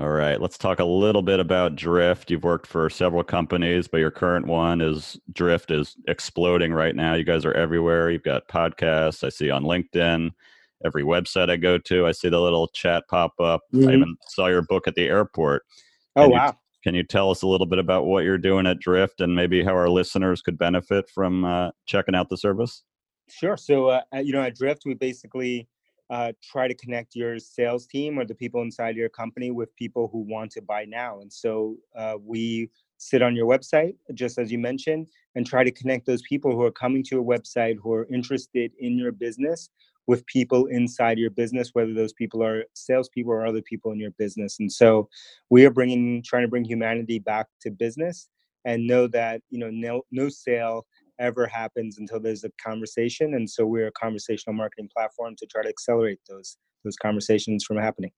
All right, let's talk a little bit about Drift. You've worked for several companies, but your current one is Drift is exploding right now. You guys are everywhere. You've got podcasts I see on LinkedIn. Every website I go to, I see the little chat pop up. Mm-hmm. I even saw your book at the airport. Oh, wow. Can you tell us a little bit about what you're doing at Drift and maybe how our listeners could benefit from checking out the service? Sure. So, at Drift, we basically try to connect your sales team or the people inside your company with people who want to buy now. And so we sit on your website, just as you mentioned, and try to connect those people who are coming to your website, who are interested in your business, with people inside your business, whether those people are salespeople or other people in your business. And so we are trying to bring humanity back to business, and know that, no sale ever happens until there's a conversation. And so we're a conversational marketing platform to try to accelerate those conversations from happening.